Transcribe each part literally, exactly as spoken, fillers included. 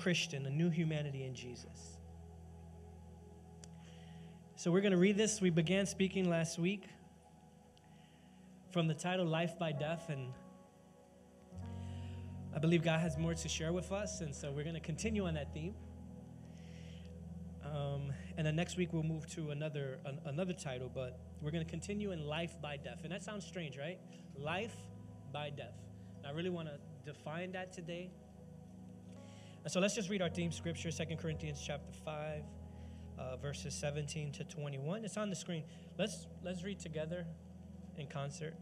Christian, a new humanity in Jesus. So we're going to read this. We began speaking last week from the title, Life by Death, and I believe God has more to share with us, and so we're going to continue on that theme. Um, and then next week we'll move to another an, another title, but we're going to continue in Life by Death. And that sounds strange, right? Life by Death. And I really want to define that today. And so let's just read our theme scripture, Second Corinthians chapter five, uh, verses seventeen to twenty-one. It's on the screen. Let's let's read together in concert.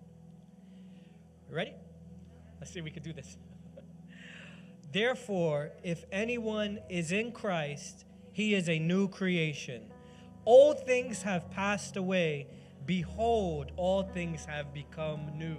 Ready? Let's see if we can do this. Therefore, if anyone is in Christ, he is a new creation. Old things have passed away. Behold, all things have become new.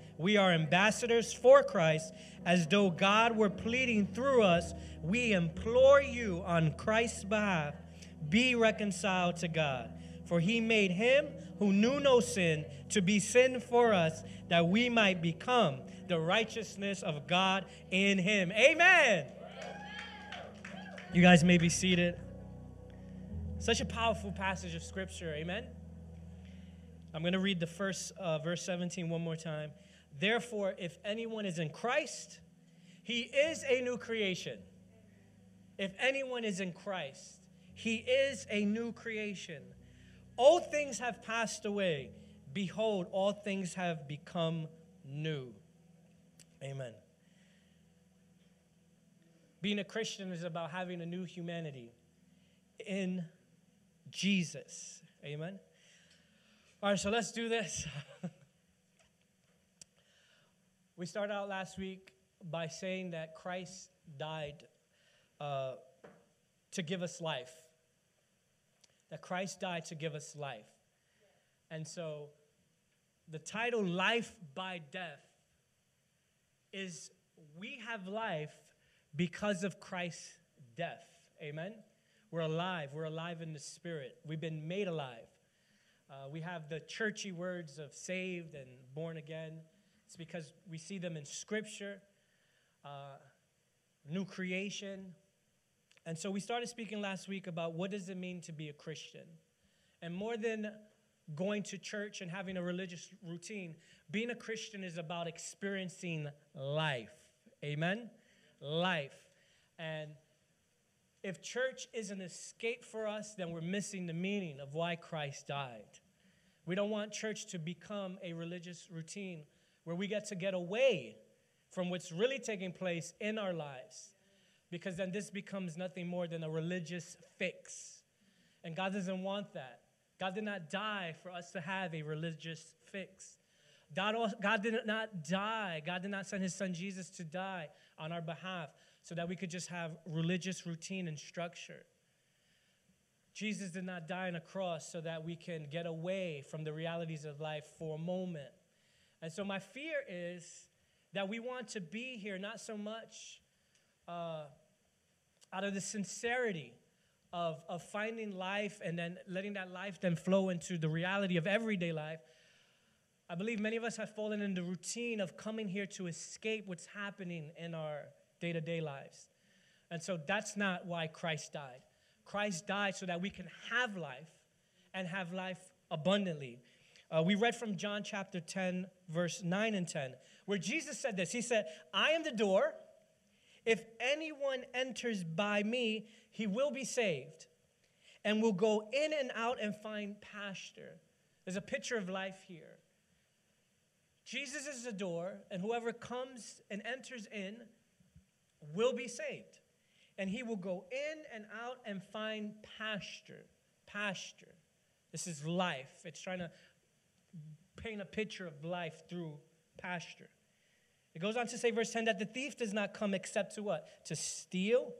we are ambassadors for Christ, as though God were pleading through us. We implore you on Christ's behalf, be reconciled to God. For he made him who knew no sin to be sin for us, that we might become the righteousness of God in him. Amen. You guys may be seated. Such a powerful passage of Scripture, amen? I'm going to read the first uh, verse seventeen one more time. Therefore, if anyone is in Christ, he is a new creation. If anyone is in Christ, he is a new creation. All things have passed away. Behold, all things have become new. Amen. Being a Christian is about having a new humanity in Jesus. Amen? All right, so let's do this. We started out last week by saying that Christ died uh, to give us life. That Christ died to give us life. And so the title, Life by Death, is we have life because of Christ's death, amen? We're alive. We're alive in the Spirit. We've been made alive. Uh, we have the churchy words of saved and born again. It's because we see them in Scripture, uh, new creation. And so we started speaking last week about what does it mean to be a Christian. And more than going to church and having a religious routine, being a Christian is about experiencing life, amen? Life. And if church is an escape for us, then we're missing the meaning of why Christ died. We don't want church to become a religious routine where we get to get away from what's really taking place in our lives, because then this becomes nothing more than a religious fix. And God doesn't want that. God did not die for us to have a religious fix. God, God did not die. God did not send his son Jesus to die on our behalf so that we could just have religious routine and structure. Jesus did not die on a cross so that we can get away from the realities of life for a moment. And so my fear is that we want to be here not so much uh, out of the sincerity of, of finding life and then letting that life then flow into the reality of everyday life. I believe many of us have fallen into the routine of coming here to escape what's happening in our day-to-day lives. And so that's not why Christ died. Christ died so that we can have life and have life abundantly. Uh, we read from John chapter ten, verse nine and ten, where Jesus said this. He said, I am the door. If anyone enters by me, he will be saved and will go in and out and find pasture. There's a picture of life here. Jesus is the door, and whoever comes and enters in will be saved. And he will go in and out and find pasture. Pasture. This is life. It's trying to paint a picture of life through pasture. It goes on to say, verse ten, that the thief does not come except to what? To steal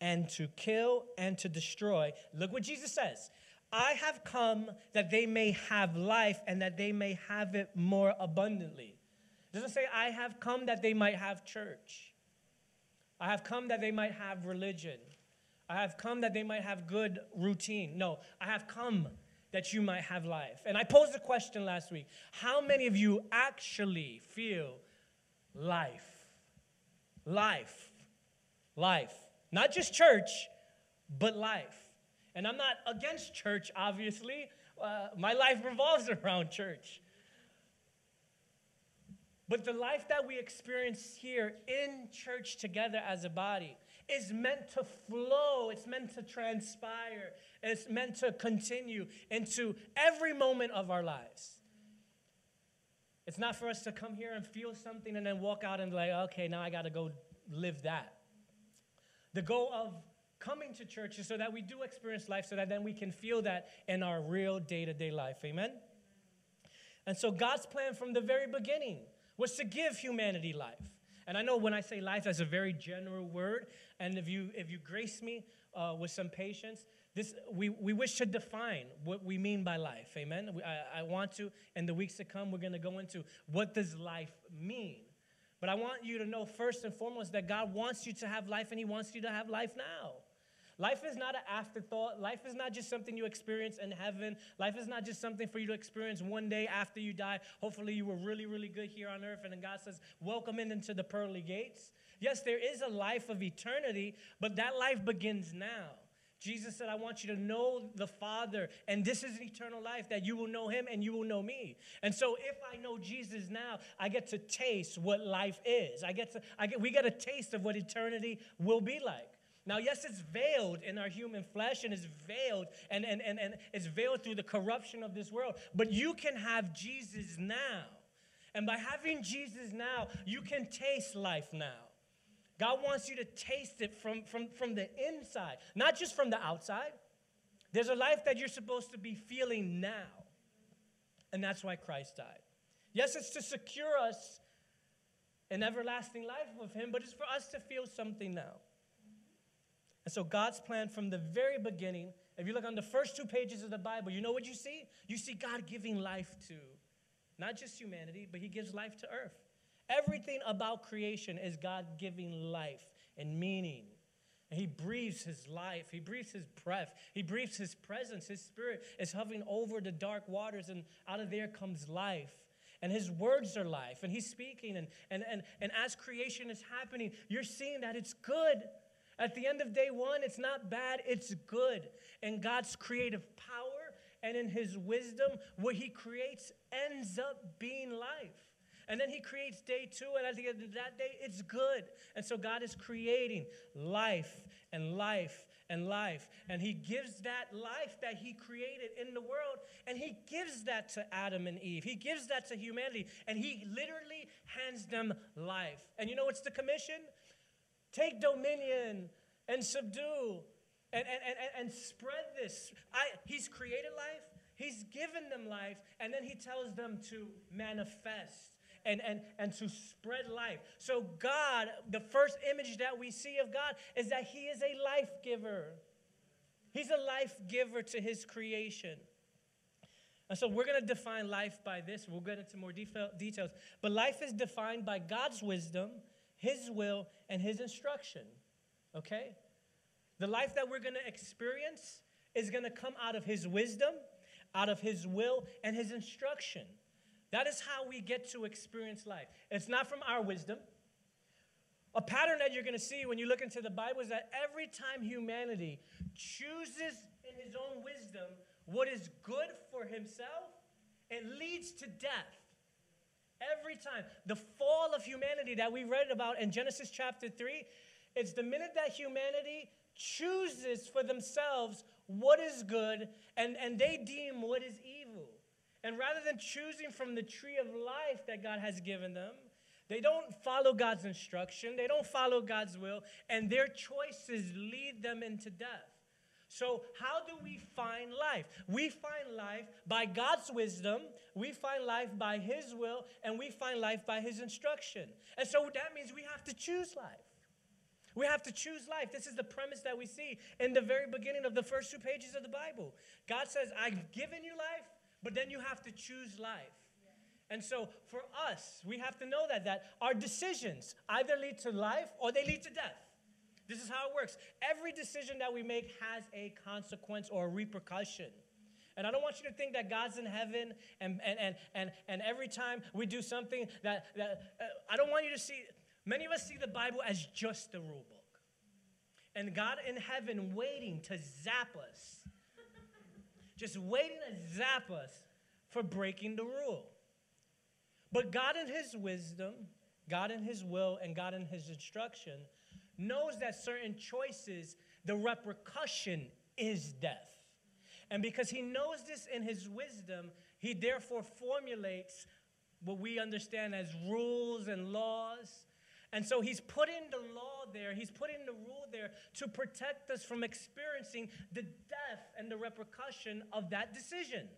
and to kill and to destroy. Look what Jesus says. I have come that they may have life and that they may have it more abundantly. It doesn't say I have come that they might have church. I have come that they might have religion. I have come that they might have good routine. No, I have come that you might have life. And I posed a question last week. How many of you actually feel life? Life. Life. Not just church, but life. And I'm not against church, obviously. Uh, my life revolves around church. But the life that we experience here in church together as a body is meant to flow. It's meant to transpire. It's meant to continue into every moment of our lives. It's not for us to come here and feel something and then walk out and be like, okay, now I got to go live that. The goal of coming to church is so that we do experience life, so that then we can feel that in our real day-to-day life. Amen? And so God's plan from the very beginning was to give humanity life. And I know when I say life, that's a very general word. And if you if you grace me uh, with some patience, this we, we wish to define what we mean by life. Amen? We, I, I want to, in the weeks to come, we're going to go into what does life mean. But I want you to know first and foremost that God wants you to have life, and he wants you to have life now. Life is not an afterthought. Life is not just something you experience in heaven. Life is not just something for you to experience one day after you die. Hopefully you were really, really good here on earth, and then God says, welcome in into the pearly gates. Yes, there is a life of eternity, but that life begins now. Jesus said, I want you to know the Father, and this is eternal life, that you will know him and you will know me. And so if I know Jesus now, I get to taste what life is. I get to, I get, we get a taste of what eternity will be like. Now, yes, it's veiled in our human flesh, and it's veiled, and, and, and, and it's veiled through the corruption of this world. But you can have Jesus now. And by having Jesus now, you can taste life now. God wants you to taste it from, from, from the inside, not just from the outside. There's a life that you're supposed to be feeling now. And that's why Christ died. Yes, it's to secure us an everlasting life with him, but it's for us to feel something now. And so God's plan from the very beginning, if you look on the first two pages of the Bible, you know what you see? You see God giving life to not just humanity, but he gives life to earth. Everything about creation is God giving life and meaning. And he breathes his life. He breathes his breath. He breathes his presence. His spirit is hovering over the dark waters, and out of there comes life. And his words are life, and he's speaking. And, and, and, and as creation is happening, you're seeing that it's good. At the end of day one, it's not bad, it's good. In God's creative power and in his wisdom, what he creates ends up being life. And then he creates day two, and at the end of that day, it's good. And so God is creating life and life and life. And he gives that life that he created in the world, and he gives that to Adam and Eve. He gives that to humanity, and he literally hands them life. And you know what's the commission? Take dominion and subdue and, and, and, and spread this. I, he's created life. He's given them life. And then he tells them to manifest and, and, and to spread life. So God, the first image that we see of God is that he is a life giver. He's a life giver to his creation. And so we're going to define life by this. We'll get into more defa- details. But life is defined by God's wisdom, his will, and his instruction, okay? The life that we're going to experience is going to come out of his wisdom, out of his will, and his instruction. That is how we get to experience life. It's not from our wisdom. A pattern that you're going to see when you look into the Bible is that every time humanity chooses in his own wisdom what is good for himself, it leads to death. Every time. The fall of humanity that we read about in Genesis chapter three, it's the minute that humanity chooses for themselves what is good and, and they deem what is evil. And rather than choosing from the tree of life that God has given them, they don't follow God's instruction, they don't follow God's will, and their choices lead them into death. So how do we find life? We find life by God's wisdom, we find life by his will, and we find life by his instruction. And so that means we have to choose life. We have to choose life. This is the premise that we see in the very beginning of the first two pages of the Bible. God says, I've given you life, but then you have to choose life. And so for us, we have to know that, that our decisions either lead to life or they lead to death. This is how it works. Every decision that we make has a consequence or a repercussion. And I don't want you to think that God's in heaven and, and, and, and, and every time we do something that, that uh, I don't want you to see. Many of us see the Bible as just the rule book. And God in heaven waiting to zap us. Just waiting to zap us for breaking the rule. But God in his wisdom, God in his will, and God in his instruction knows that certain choices, the repercussion is death. And because he knows this in his wisdom, he therefore formulates what we understand as rules and laws. And so he's put in the law there, he's put in the rule there to protect us from experiencing the death and the repercussion of that decision.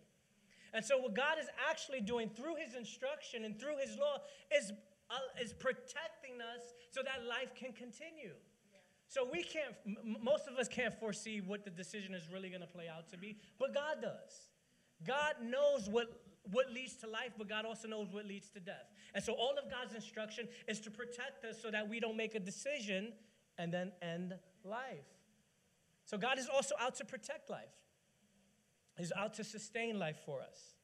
And so what God is actually doing through his instruction and through his law is, uh, is protecting us so that life can continue. Yeah. So we can't, m- most of us can't foresee what the decision is really going to play out to be, but God does. God knows what, what leads to life, but God also knows what leads to death. And so all of God's instruction is to protect us so that we don't make a decision and then end life. So God is also out to protect life. He's out to sustain life for us.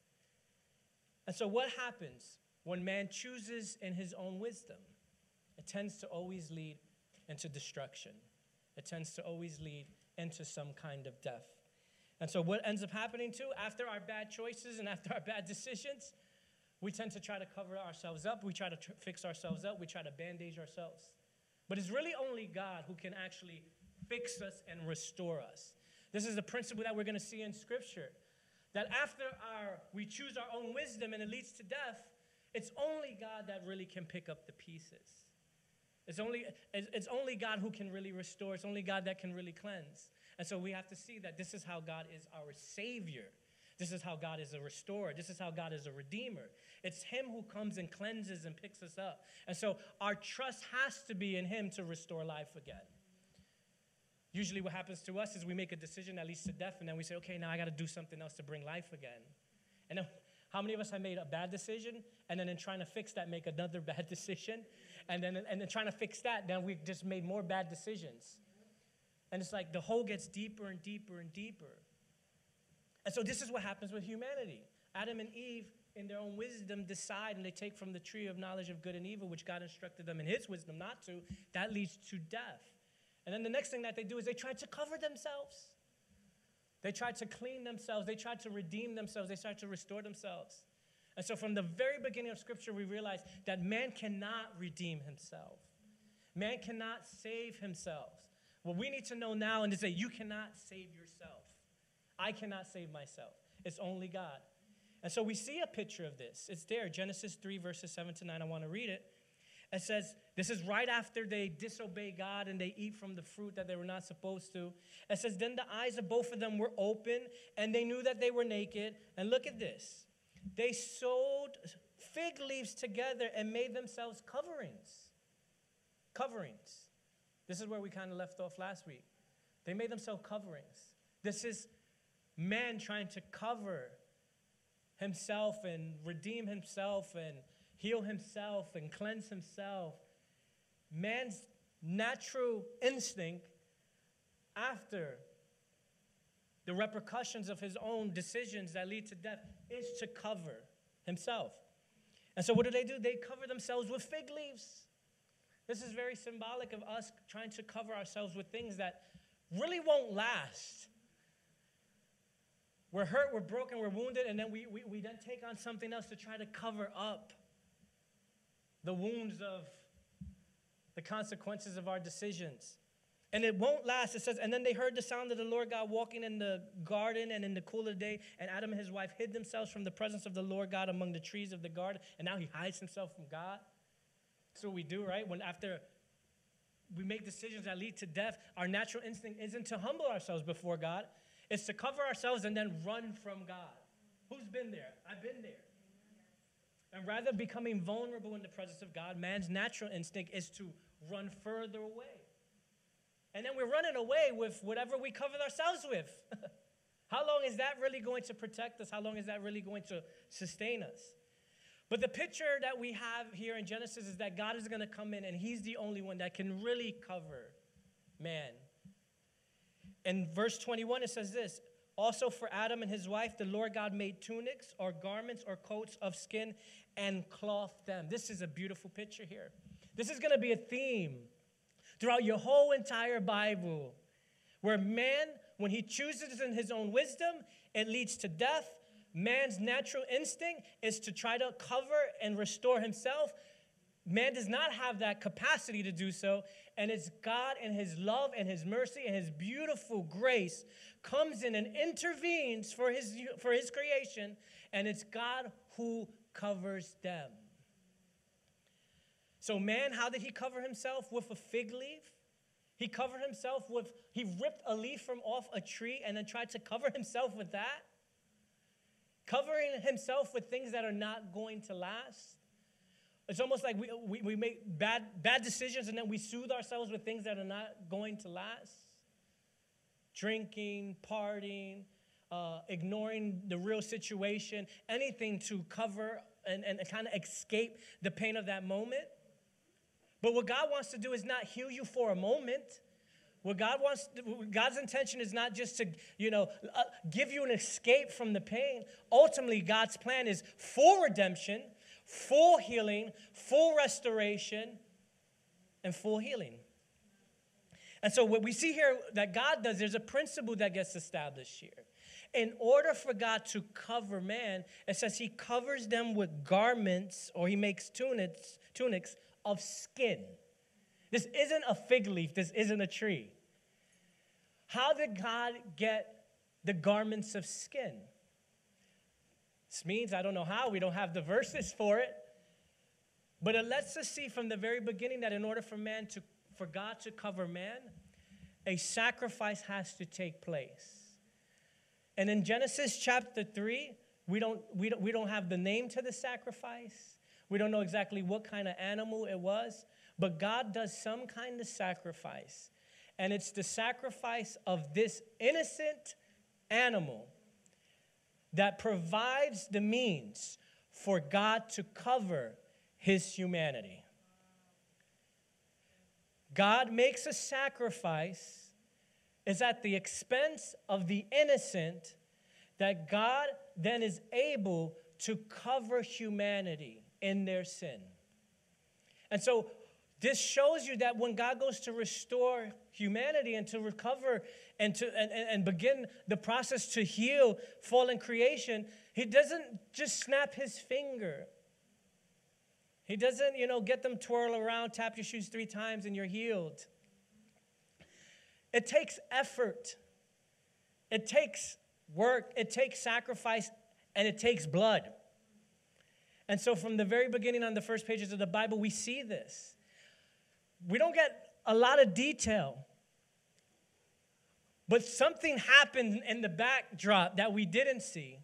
And so what happens when man chooses in his own wisdom? It tends to always lead into destruction. It tends to always lead into some kind of death. And so what ends up happening too, after our bad choices and after our bad decisions, we tend to try to cover ourselves up. We try to tr- fix ourselves up. We try to bandage ourselves. But it's really only God who can actually fix us and restore us. This is the principle that we're going to see in Scripture, that after our we choose our own wisdom and it leads to death, it's only God that really can pick up the pieces. It's only, it's only God who can really restore. It's only God that can really cleanse. And so we have to see that this is how God is our Savior. This is how God is a restorer. This is how God is a redeemer. It's him who comes and cleanses and picks us up. And so our trust has to be in him to restore life again. Usually what happens to us is we make a decision that leads to death, and then we say, okay, now I got to do something else to bring life again. And then how many of us have made a bad decision, and then in trying to fix that, make another bad decision? And then and then trying to fix that, then we've just made more bad decisions. And it's like the hole gets deeper and deeper and deeper. And so this is what happens with humanity. Adam and Eve, in their own wisdom, decide, and they take from the tree of knowledge of good and evil, which God instructed them in his wisdom not to. That leads to death. And then the next thing that they do is they try to cover themselves. They try to clean themselves. They try to redeem themselves. They try to restore themselves. And so from the very beginning of Scripture, we realize that man cannot redeem himself. Man cannot save himself. What we need to know now and to say, you cannot save yourself. I cannot save myself. It's only God. And so we see a picture of this. It's there, Genesis three, verses seven to nine. I want to read it. It says, this is right after they disobey God and they eat from the fruit that they were not supposed to. It says, then the eyes of both of them were open, and they knew that they were naked. And look at this. They sewed fig leaves together and made themselves coverings. Coverings. This is where we kind of left off last week. They made themselves coverings. This is man trying to cover himself and redeem himself and heal himself and cleanse himself. Man's natural instinct after the repercussions of his own decisions that lead to death is to cover himself. And so what do they do? They cover themselves with fig leaves. This is very symbolic of us trying to cover ourselves with things that really won't last. We're hurt, we're broken, we're wounded, and then we, we, we then take on something else to try to cover up the wounds of the consequences of our decisions. And it won't last. It says, and then they heard the sound of the Lord God walking in the garden and in the cool of the day, and Adam and his wife hid themselves from the presence of the Lord God among the trees of the garden, and now he hides himself from God. That's what we do, right? When after we make decisions that lead to death, our natural instinct isn't to humble ourselves before God. It's to cover ourselves and then run from God. Who's been there? I've been there. And rather than becoming vulnerable in the presence of God, man's natural instinct is to run further away. and then we're running away with whatever we covered ourselves with. How long is that really going to protect us? How long is that really going to sustain us? But the picture that we have here in Genesis is that God is going to come in, and he's the only one that can really cover man. In verse twenty-one, it says this, "Also for Adam and his wife, the Lord God made tunics or garments or coats of skin and clothed them." This is a beautiful picture here. This is going to be a theme throughout your whole entire Bible, where man, when he chooses in his own wisdom, it leads to death. Man's natural instinct is to try to cover and restore himself. Man does not have that capacity to do so. And it's God and his love and his mercy and his beautiful grace comes in and intervenes for his, for his creation. And it's God who covers them. So man, how did he cover himself? With a fig leaf. He covered himself with, he ripped a leaf from off a tree and then tried to cover himself with that. Covering himself with things that are not going to last. It's almost like we, we, we make bad, bad decisions and then we soothe ourselves with things that are not going to last. Drinking, partying, uh, ignoring the real situation, anything to cover and, and kind of escape the pain of that moment. But what God wants to do is not heal you for a moment. What God wants, God's intention is not just to, you know, give you an escape from the pain. Ultimately, God's plan is full redemption, full healing, full restoration, and full healing. And so what we see here that God does, there's a principle that gets established here. In order for God to cover man, it says he covers them with garments, or he makes tunics, tunics of skin. This isn't a fig leaf. This isn't a tree. How did God get the garments of skin? This means, I don't know how, we don't have the verses for it. But it lets us see from the very beginning that in order for man to, for God to cover man, a sacrifice has to take place. And in Genesis chapter three, we don't, we don't, we don't have the name to the sacrifice. We don't know exactly what kind of animal it was, but God does some kind of sacrifice, and it's the sacrifice of this innocent animal that provides the means for God to cover his humanity. God makes a sacrifice. It's at the expense of the innocent that God then is able to cover humanity in their sin. And so this shows you that when God goes to restore humanity and to recover and to and, and begin the process to heal fallen creation, he doesn't just snap his finger. He doesn't, you know, get them twirl around, tap your shoes three times and you're healed. It takes effort. It takes work. It takes sacrifice, and it takes blood. And so from the very beginning on the first pages of the Bible, we see this. We don't get a lot of detail, but something happened in the backdrop that we didn't see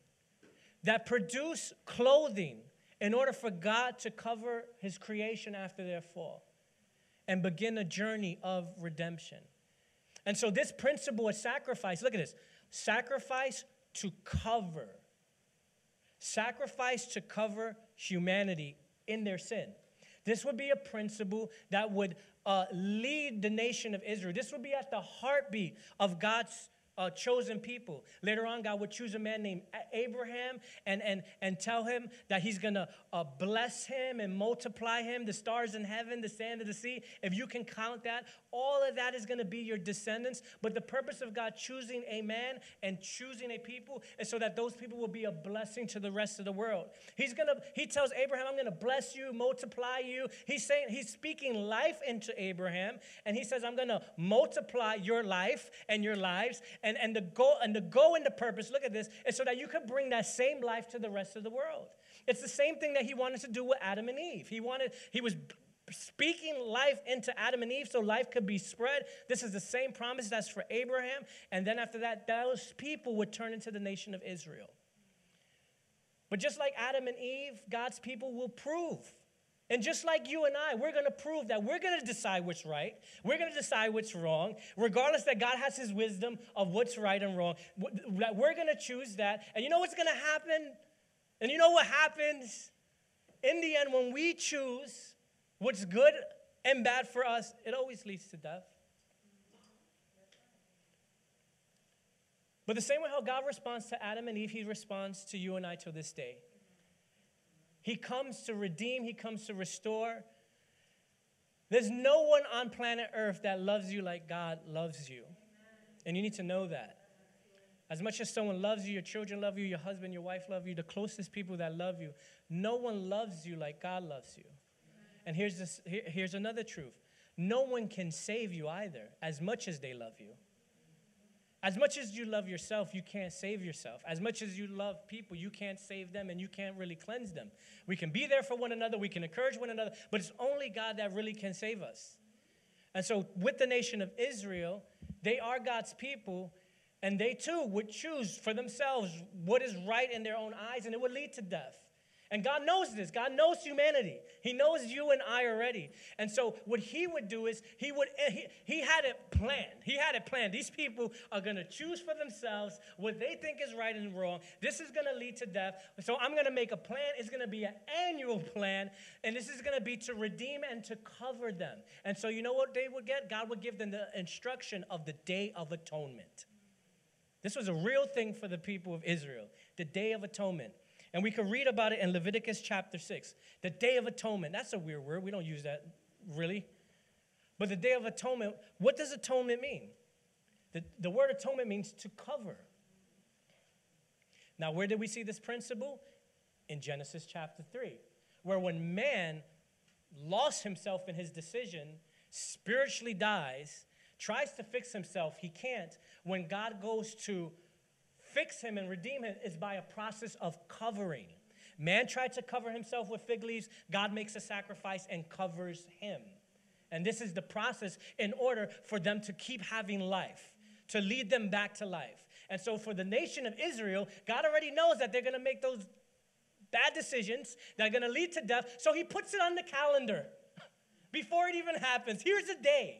that produced clothing in order for God to cover his creation after their fall and begin a journey of redemption. And so this principle of sacrifice, look at this, sacrifice to cover. Sacrifice to cover humanity in their sin. This would be a principle that would uh, lead the nation of Israel. This would be at the heartbeat of God's uh, chosen people. Later on, God would choose a man named Abraham and, and, and tell him that he's going to uh, bless him and multiply him, the stars in heaven, the sand of the sea. If you can count that, all of that is going to be your descendants. But the purpose of God choosing a man and choosing a people is so that those people will be a blessing to the rest of the world. He's going to, he tells Abraham, I'm going to bless you, multiply you. He's saying, he's speaking life into Abraham. And he says, I'm going to multiply your life and your lives. And, and the goal and the goal and the purpose, look at this, is so that you can bring that same life to the rest of the world. It's the same thing that he wanted to do with Adam and Eve. He wanted, he was speaking life into Adam and Eve so life could be spread. This is the same promise that's for Abraham. And then after that, those people would turn into the nation of Israel. But just like Adam and Eve, God's people will prove And just like you and I, we're going to prove that we're going to decide what's right. We're going to decide what's wrong, regardless that God has his wisdom of what's right and wrong. We're going to choose that. And you know what's going to happen? And you know what happens? In the end, when we choose what's good and bad for us, it always leads to death. But the same way how God responds to Adam and Eve, he responds to you and I till this day. He comes to redeem. He comes to restore. There's no one on planet Earth that loves you like God loves you. And you need to know that. As much as someone loves you, your children love you, your husband, your wife love you, the closest people that love you, no one loves you like God loves you. And here's, this, here, here's another truth. No one can save you either, as much as they love you. As much as you love yourself, you can't save yourself. As much as you love people, you can't save them and you can't really cleanse them. We can be there for one another. We can encourage one another. But it's only God that really can save us. And so with the nation of Israel, they are God's people. And they too would choose for themselves what is right in their own eyes. And it would lead to death. And God knows this. God knows humanity. He knows you and I already. And so what he would do is he would he, he had it planned. He had it planned. These people are going to choose for themselves what they think is right and wrong. This is going to lead to death. So I'm going to make a plan. It's going to be an annual plan. And this is going to be to redeem and to cover them. And so you know what they would get? God would give them the instruction of the Day of Atonement. This was a real thing for the people of Israel, the Day of Atonement. And we could read about it in Leviticus chapter six. The Day of Atonement. That's a weird word. We don't use that, really. But the Day of Atonement, what does atonement mean? The, the word atonement means to cover. Now, where did we see this principle? In Genesis chapter three, where when man lost himself in his decision, spiritually dies, tries to fix himself, he can't. When God goes to fix him and redeem him is by a process of covering. Man tried to cover himself with fig leaves. God makes a sacrifice and covers him. And this is the process in order for them to keep having life, to lead them back to life. And so for the nation of Israel, God already knows that they're going to make those bad decisions that are going to lead to death. So he puts it on the calendar before it even happens. Here's a day,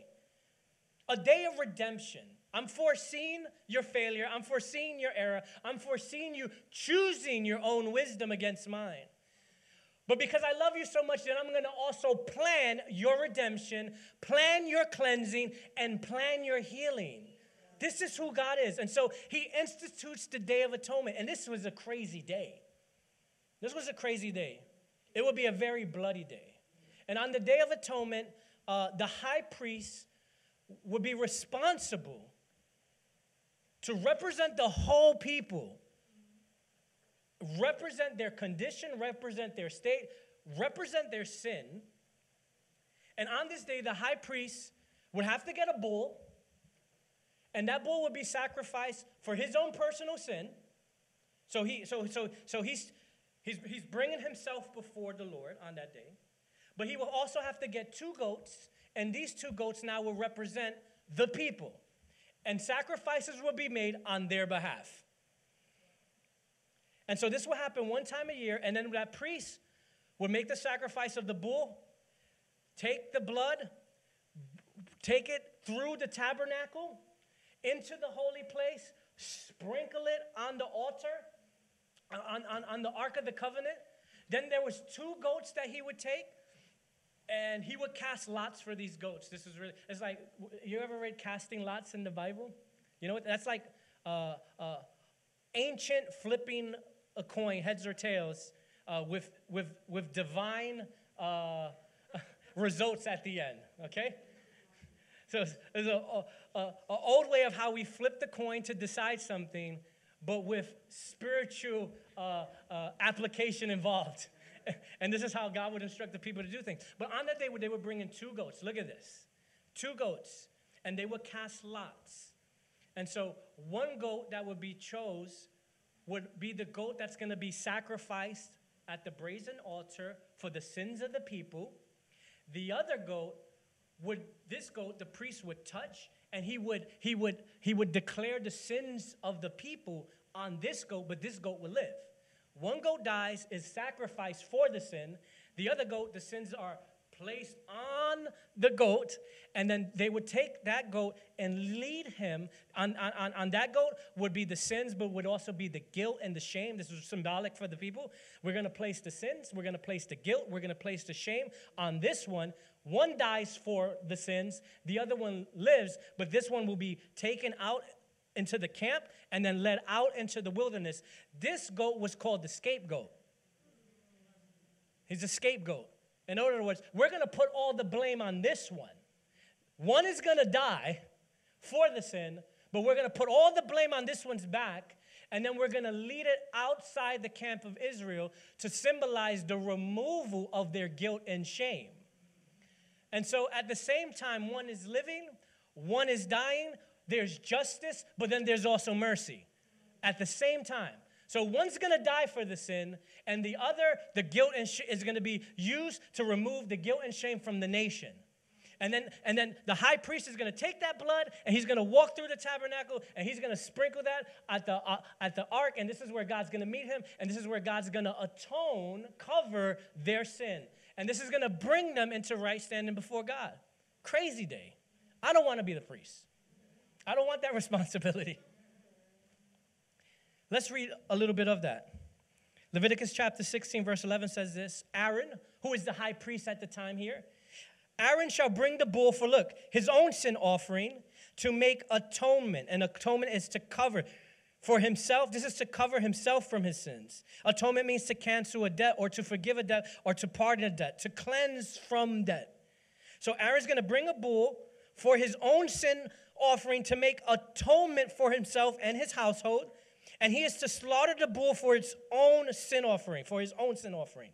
a day of redemption. I'm foreseeing your failure. I'm foreseeing your error. I'm foreseeing you choosing your own wisdom against mine. But because I love you so much, then I'm going to also plan your redemption, plan your cleansing, and plan your healing. This is who God is. And so he institutes the Day of Atonement. And this was a crazy day. This was a crazy day. It would be a very bloody day. And on the Day of Atonement, uh, the high priest would be responsible to represent the whole people, represent their condition, represent their state, represent their sin. And on this day, the high priest would have to get a bull, and that bull would be sacrificed for his own personal sin. So he, so so so he's he's he's bringing himself before the Lord on that day, but he will also have to get two goats, and these two goats now will represent the people. And sacrifices will be made on their behalf. And so this will happen one time a year. And then that priest would make the sacrifice of the bull, take the blood, take it through the tabernacle, into the holy place, sprinkle it on the altar, on, on, on the Ark of the Covenant. Then there was two goats that he would take. And he would cast lots for these goats. This is really, it's like, you ever read casting lots in the Bible? You know what? That's like uh, uh, ancient flipping a coin, heads or tails, uh, with, with, with divine uh, results at the end, okay? So it's, it's an old way of how we flip the coin to decide something, but with spiritual uh, uh, application involved. And this is how God would instruct the people to do things. But on that day, they would bring in two goats. Look at this. Two goats. And they would cast lots. And so one goat that would be chose would be the goat that's going to be sacrificed at the brazen altar for the sins of the people. The other goat would, this goat, the priest would touch, and he would, he would, he would declare the sins of the people on this goat, but this goat would live. One goat dies, is sacrificed for the sin. The other goat, the sins are placed on the goat, and then they would take that goat and lead him. On, on, on that goat would be the sins, but would also be the guilt and the shame. This was symbolic for the people. We're going to place the sins. We're going to place the guilt. We're going to place the shame on this one. One dies for the sins. The other one lives, but this one will be taken out into the camp and then led out into the wilderness. This goat was called the scapegoat. He's a scapegoat. In other words, we're going to put all the blame on this one. One is going to die for the sin, but we're going to put all the blame on this one's back, and then we're going to lead it outside the camp of Israel to symbolize the removal of their guilt and shame. And so at the same time, one is living, one is dying, there's justice, but then there's also mercy at the same time. So one's going to die for the sin, and the other, the guilt and sh- is going to be used to remove the guilt and shame from the nation. And then, and then the high priest is going to take that blood, and he's going to walk through the tabernacle, and he's going to sprinkle that at the, uh, at the ark, and this is where God's going to meet him, and this is where God's going to atone, cover their sin. And this is going to bring them into right standing before God. Crazy day. I don't want to be the priest. I don't want that responsibility. Let's read a little bit of that. Leviticus chapter sixteen, verse eleven says this. Aaron, who is the high priest at the time here, Aaron shall bring the bull for, look, his own sin offering to make atonement. And atonement is to cover for himself. This is to cover himself from his sins. Atonement means to cancel a debt or to forgive a debt or to pardon a debt, to cleanse from debt. So Aaron's going to bring a bull for his own sin offering to make atonement for himself and his household. And he is to slaughter the bull for its own sin offering, for his own sin offering.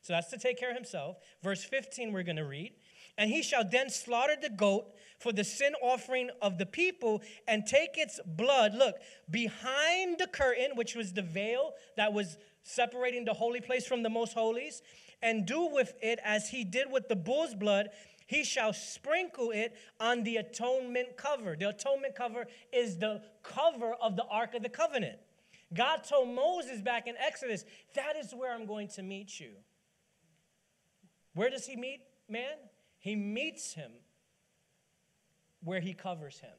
So that's to take care of himself. Verse fifteen we're going to read. And he shall then slaughter the goat for the sin offering of the people and take its blood, look, behind the curtain, which was the veil that was separating the holy place from the most holies, and do with it as he did with the bull's blood. He shall sprinkle it on the atonement cover. The atonement cover is the cover of the Ark of the Covenant. God told Moses back in Exodus, that is where I'm going to meet you. Where does he meet man? He meets him where he covers him.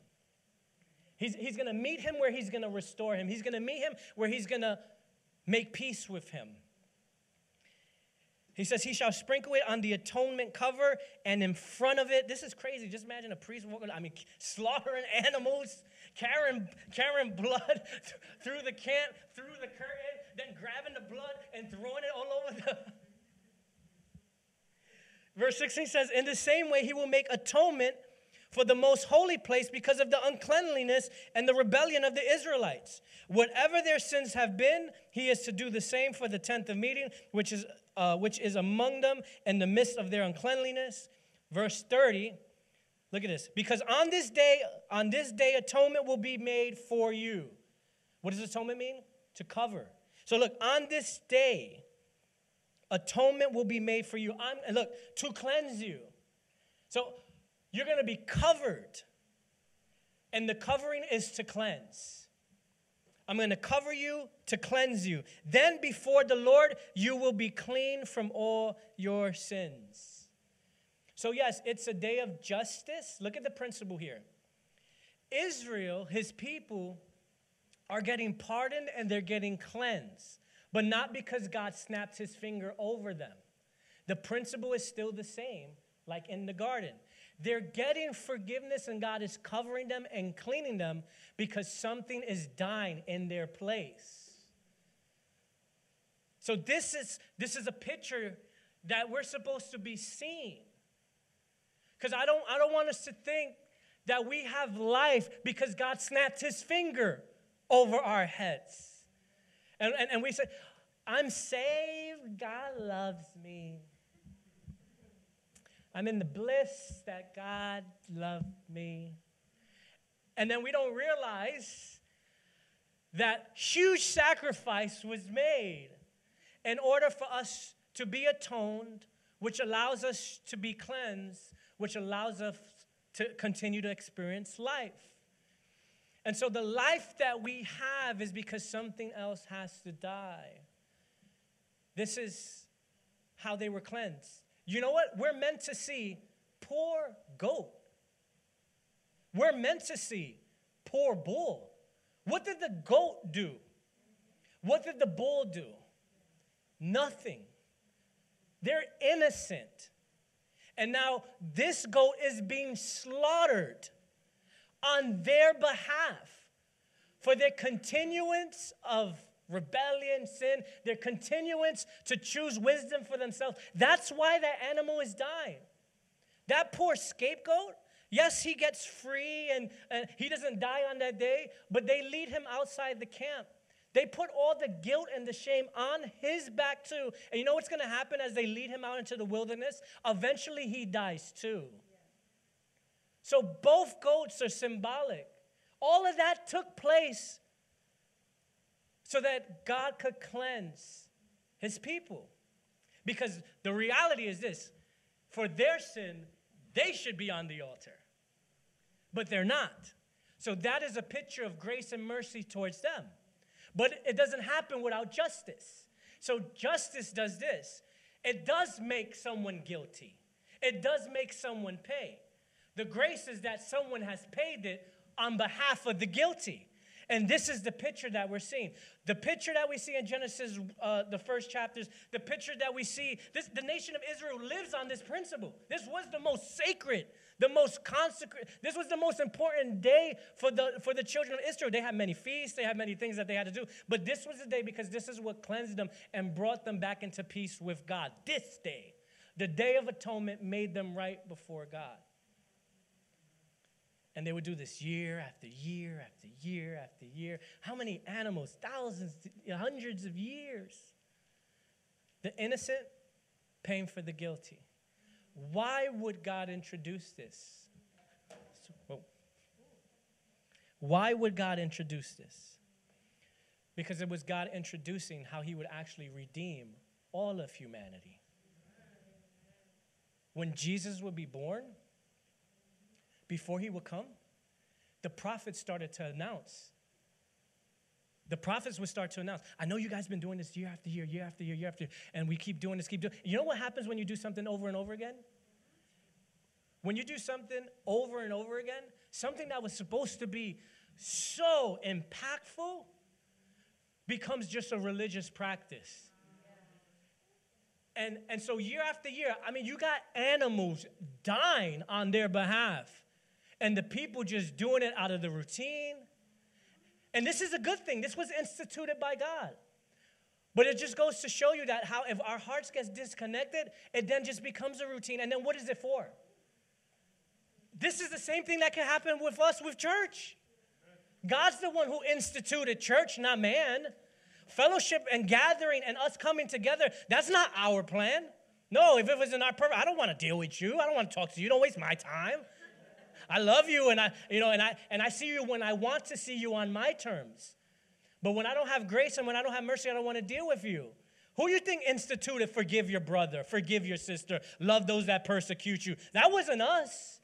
He's, he's going to meet him where he's going to restore him. He's going to meet him where he's going to make peace with him. He says, he shall sprinkle it on the atonement cover and in front of it. This is crazy. Just imagine a priest walking, I mean, slaughtering animals, carrying, carrying blood through the camp, through the curtain, then grabbing the blood and throwing it all over the... Verse sixteen says, in the same way, he will make atonement for the most holy place because of the uncleanliness and the rebellion of the Israelites. Whatever their sins have been, he is to do the same for the tenth of meeting, which is uh, which is among them in the midst of their uncleanliness. Verse thirty, look at this. Because on this day, on this day, atonement will be made for you. What does atonement mean? To cover. So look, on this day, atonement will be made for you. I'm, look, to cleanse you. So you're going to be covered, and the covering is to cleanse. I'm going to cover you to cleanse you. Then before the Lord, you will be clean from all your sins. So yes, it's a day of justice. Look at the principle here. Israel, his people, are getting pardoned and they're getting cleansed, but not because God snapped his finger over them. The principle is still the same, like in the garden. They're getting forgiveness, and God is covering them and cleaning them because something is dying in their place. So this is, this is a picture that we're supposed to be seeing. Because I don't, I don't want us to think that we have life because God snapped his finger over our heads. And, and, and we say, I'm saved, God loves me. I'm in the bliss that God loved me. And then we don't realize that huge sacrifice was made in order for us to be atoned, which allows us to be cleansed, which allows us to continue to experience life. And so the life that we have is because something else has to die. This is how they were cleansed. You know what? We're meant to see poor goat. We're meant to see poor bull. What did the goat do? What did the bull do? Nothing. They're innocent. And now this goat is being slaughtered on their behalf for their continuance of rebellion, sin, their continuance to choose wisdom for themselves. That's why that animal is dying. That poor scapegoat, yes, he gets free and, and he doesn't die on that day, but they lead him outside the camp. They put all the guilt and the shame on his back too. And you know what's going to happen as they lead him out into the wilderness? Eventually he dies too. So both goats are symbolic. All of that took place so that God could cleanse his people. Because the reality is this: for their sin, they should be on the altar. But they're not. So that is a picture of grace and mercy towards them. But it doesn't happen without justice. So justice does this. It does make someone guilty. It does make someone pay. The grace is that someone has paid it on behalf of the guilty. And this is the picture that we're seeing. The picture that we see in Genesis, uh, the first chapters, the picture that we see, this, the nation of Israel lives on this principle. This was the most sacred, the most consecrated. This was the most important day for the, for the children of Israel. They had many feasts. They had many things that they had to do. But this was the day because this is what cleansed them and brought them back into peace with God. This day, the Day of Atonement, made them right before God. And they would do this year after year after year after year. How many animals? Thousands, hundreds of years. The innocent paying for the guilty. Why would God introduce this? Whoa. Why would God introduce this? Because it was God introducing how he would actually redeem all of humanity. When Jesus would be born, before he would come, the prophets started to announce. The prophets would start to announce, I know you guys have been doing this year after year, year after year, year after year, and we keep doing this, keep doing it. You know what happens when you do something over and over again? When you do something over and over again, something that was supposed to be so impactful becomes just a religious practice. And, and so year after year, I mean, you got animals dying on their behalf. And the people just doing it out of the routine. And this is a good thing. This was instituted by God. But it just goes to show you that how if our hearts get disconnected, it then just becomes a routine. And then what is it for? This is the same thing that can happen with us with church. God's the one who instituted church, not man. Fellowship and gathering and us coming together, that's not our plan. No, if it was in our purpose, I don't want to deal with you. I don't want to talk to you. Don't waste my time. I love you, and I, you know, and I, and I see you when I want to see you on my terms. But when I don't have grace and when I don't have mercy, I don't want to deal with you. Who do you think instituted forgive your brother, forgive your sister, love those that persecute you? That wasn't us.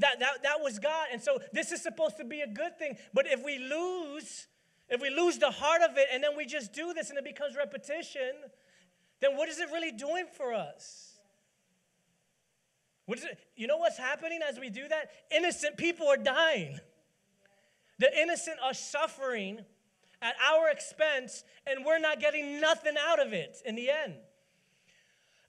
That, that, that was God. And so this is supposed to be a good thing. But if we lose, if we lose the heart of it and then we just do this and it becomes repetition, then what is it really doing for us? What is it? You know what's happening as we do that? Innocent people are dying. The innocent are suffering at our expense, and we're not getting nothing out of it in the end.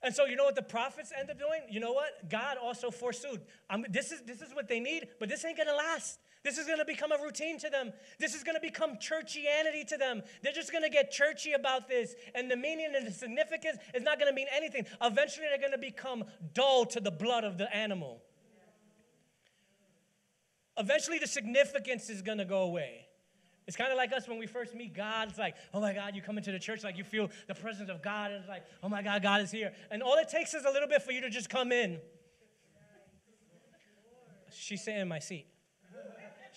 And so you know what the prophets end up doing? You know what? God also forsook. I'm, this is, this is what they need, but this ain't going to last. This is going to become a routine to them. This is going to become churchianity to them. They're just going to get churchy about this. And the meaning and the significance is not going to mean anything. Eventually, they're going to become dull to the blood of the animal. Eventually, the significance is going to go away. It's kind of like us when we first meet God. It's like, oh, my God, you come into the church, like you feel the presence of God. And it's like, oh, my God, God is here. And all it takes is a little bit for you to just come in. She's sitting in my seat.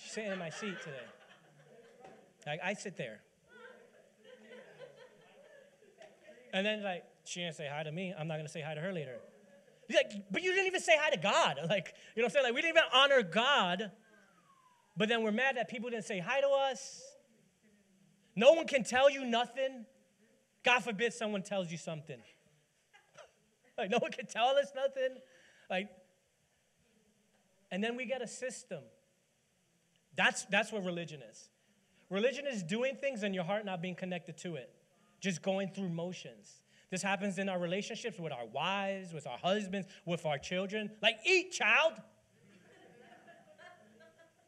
She's sitting in my seat today. Like, I sit there. And then, like, she didn't say hi to me. I'm not going to say hi to her later. Like, but you didn't even say hi to God. Like, you know what I'm saying? Like, we didn't even honor God. But then we're mad that people didn't say hi to us. No one can tell you nothing. God forbid someone tells you something. Like, no one can tell us nothing. Like, and then we got a system. That's, that's what religion is. Religion is doing things and your heart not being connected to it, just going through motions. This happens in our relationships with our wives, with our husbands, with our children. Like, eat, child.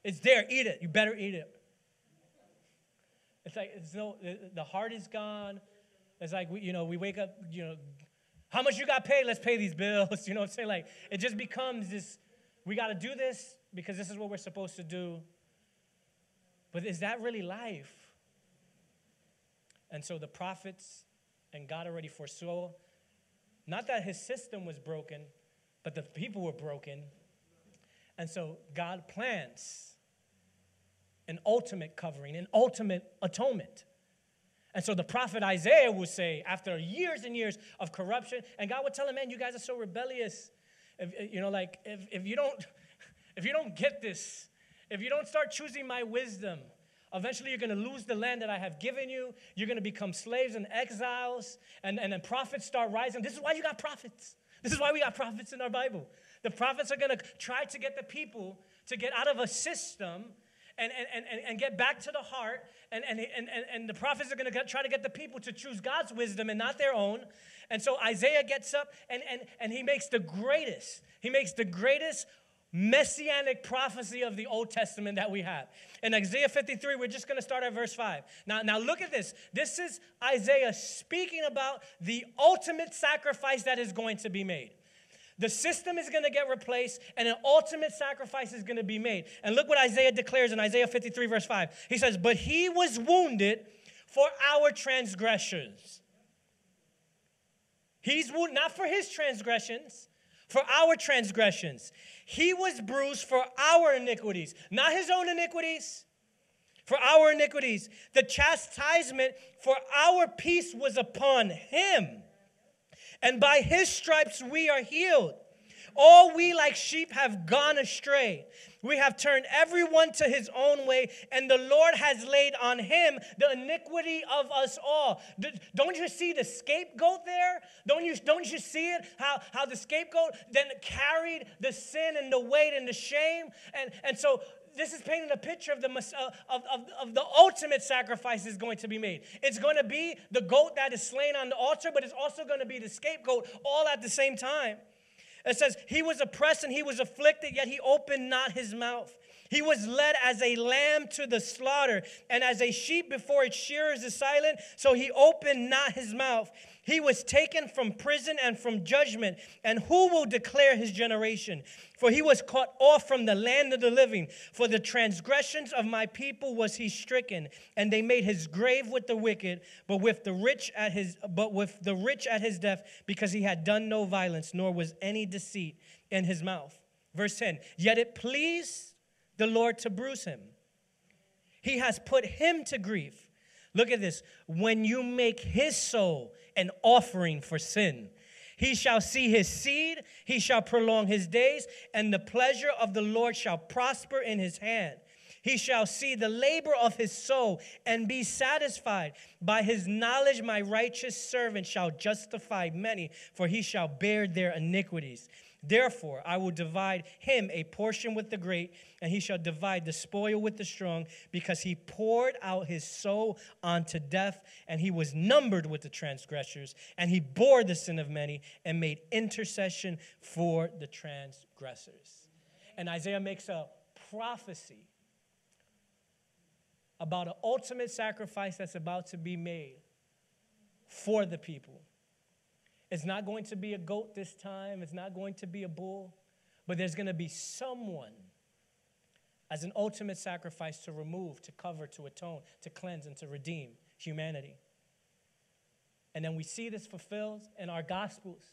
It's there. Eat it. You better eat it. It's like, it's no, the heart is gone. It's like, we, you know, we wake up, you know, how much you got paid? Let's pay these bills. You know what I'm saying? Like, it just becomes this, we got to do this because this is what we're supposed to do. But is that really life? And so the prophets and God already foresaw, not that his system was broken, but the people were broken. And so God plans an ultimate covering, an ultimate atonement. And so the prophet Isaiah would say, after years and years of corruption, and God would tell him, man, you guys are so rebellious. If, you know, like, if, if you don't, if you don't get this, if you don't start choosing my wisdom, eventually you're going to lose the land that I have given you. You're going to become slaves and exiles, and, and then prophets start rising. This is why you got prophets. This is why we got prophets in our Bible. The prophets are going to try to get the people to get out of a system and, and, and, and get back to the heart, and, and, and, and the prophets are going to try to get the people to choose God's wisdom and not their own. And so Isaiah gets up, and, and, and he makes the greatest, he makes the greatest messianic prophecy of the Old Testament that we have. In Isaiah fifty-three, we're just going to start at verse five. Now, now look at this. This is Isaiah speaking about the ultimate sacrifice that is going to be made. The system is going to get replaced, and an ultimate sacrifice is going to be made. And look what Isaiah declares in Isaiah fifty-three, verse five. He says, but he was wounded for our transgressions. He's wounded, not for his transgressions, for our transgressions. He was bruised for our iniquities, not his own iniquities, for our iniquities. The chastisement for our peace was upon him, and by his stripes we are healed. All we like sheep have gone astray. We have turned everyone to his own way, and the Lord has laid on him the iniquity of us all. Don't you see the scapegoat there? Don't you, don't you see it? How, how the scapegoat then carried the sin and the weight and the shame? And, and so this is painting a picture of the, of, of, of the ultimate sacrifice that's going to be made. It's going to be the goat that is slain on the altar, but it's also going to be the scapegoat all at the same time. It says, he was oppressed and he was afflicted, yet he opened not his mouth. He was led as a lamb to the slaughter, and as a sheep before its shearers is silent, so he opened not his mouth. He was taken from prison and from judgment, and who will declare his generation? For he was cut off from the land of the living. For the transgressions of my people was he stricken, and they made his grave with the wicked, but with the rich at his, but with the rich at his death, because he had done no violence, nor was any deceit in his mouth. Verse ten, yet it pleased the Lord to bruise him. He has put him to grief. Look at this. When you make his soul an offering for sin, he shall see his seed, he shall prolong his days, and the pleasure of the Lord shall prosper in his hand. He shall see the labor of his soul and be satisfied. By his knowledge, my righteous servant shall justify many, for he shall bear their iniquities. Therefore, I will divide him a portion with the great, and he shall divide the spoil with the strong, because he poured out his soul unto death, and he was numbered with the transgressors, and he bore the sin of many and made intercession for the transgressors. And Isaiah makes a prophecy about an ultimate sacrifice that's about to be made for the people. It's not going to be a goat this time. It's not going to be a bull. But there's going to be someone as an ultimate sacrifice to remove, to cover, to atone, to cleanse, and to redeem humanity. And then we see this fulfilled in our Gospels.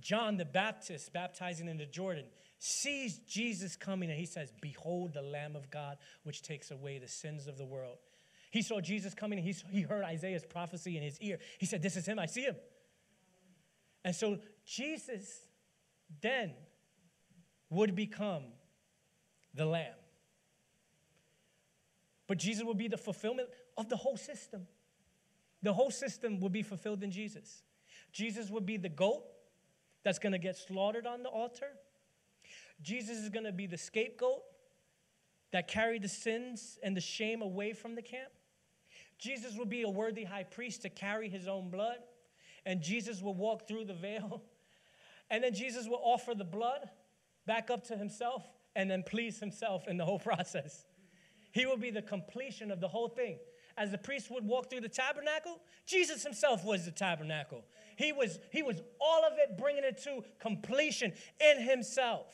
John the Baptist, baptizing in the Jordan, sees Jesus coming, and he says, behold the Lamb of God, which takes away the sins of the world. He saw Jesus coming, and he, saw, he heard Isaiah's prophecy in his ear. He said, this is him, I see him. And so Jesus then would become the Lamb. But Jesus would be the fulfillment of the whole system. The whole system would be fulfilled in Jesus. Jesus would be the goat that's going to get slaughtered on the altar. Jesus is going to be the scapegoat that carried the sins and the shame away from the camp. Jesus would be a worthy high priest to carry his own blood. And Jesus would walk through the veil. And then Jesus would offer the blood back up to himself and then please himself in the whole process. He would be the completion of the whole thing. As the priest would walk through the tabernacle, Jesus himself was the tabernacle. He was, he was all of it, bringing it to completion in himself.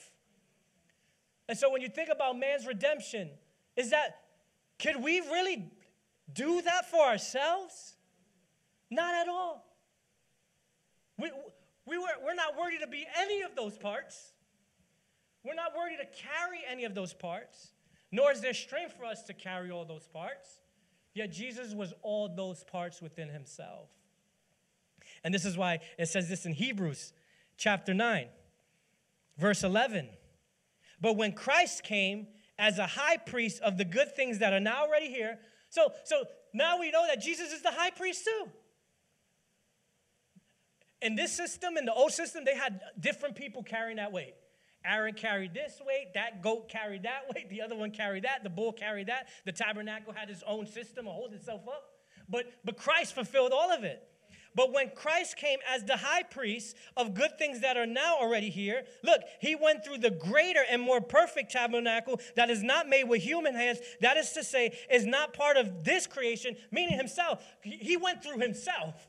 And so when you think about man's redemption, is that, can we really do that for ourselves? Not at all. We, we were, we're not worthy to be any of those parts. We're not worthy to carry any of those parts, nor is there strength for us to carry all those parts. Yet Jesus was all those parts within himself. And this is why it says this in Hebrews chapter nine, verse eleven. But when Christ came as a high priest of the good things that are now already here, so, so now we know that Jesus is the high priest too. In this system, in the old system, they had different people carrying that weight. Aaron carried this weight, that goat carried that weight, the other one carried that, the bull carried that. The tabernacle had its own system to hold itself up. But, but Christ fulfilled all of it. But when Christ came as the high priest of good things that are now already here, look, he went through the greater and more perfect tabernacle that is not made with human hands. That is to say, is not part of this creation, meaning himself. He went through himself.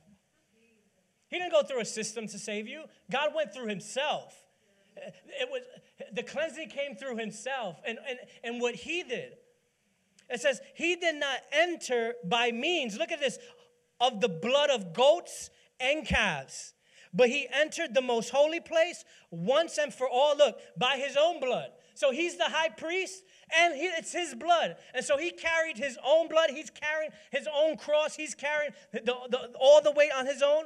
He didn't go through a system to save you. God went through himself. It was the cleansing came through himself and, and, and what he did. It says, he did not enter by means, look at this, of the blood of goats and calves. But he entered the most holy place once and for all, look, by his own blood. So he's the high priest and he, it's his blood. And so he carried his own blood. He's carrying his own cross. He's carrying the, the, all the weight on his own,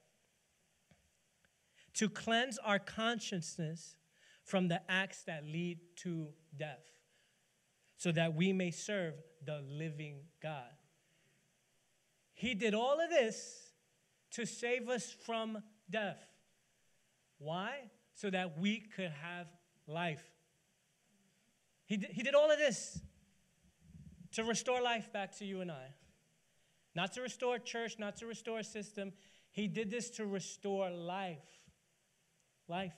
To cleanse our consciousness from the acts that lead to death, so that we may serve the living God. He did all of this to save us from death. Why? So that we could have life. He did, he did all of this to restore life back to you and I. Not to restore church, not to restore a system. He did this to restore life. Life.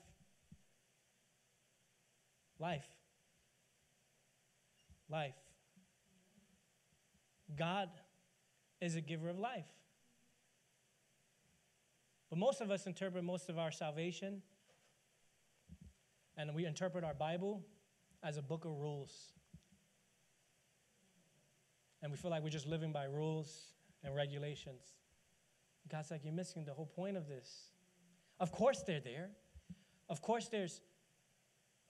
Life. Life. God is a giver of life. But most of us interpret most of our salvation, and we interpret our Bible as a book of rules. And we feel like we're just living by rules and regulations. God's like, you're missing the whole point of this. Of course they're there. Of course there's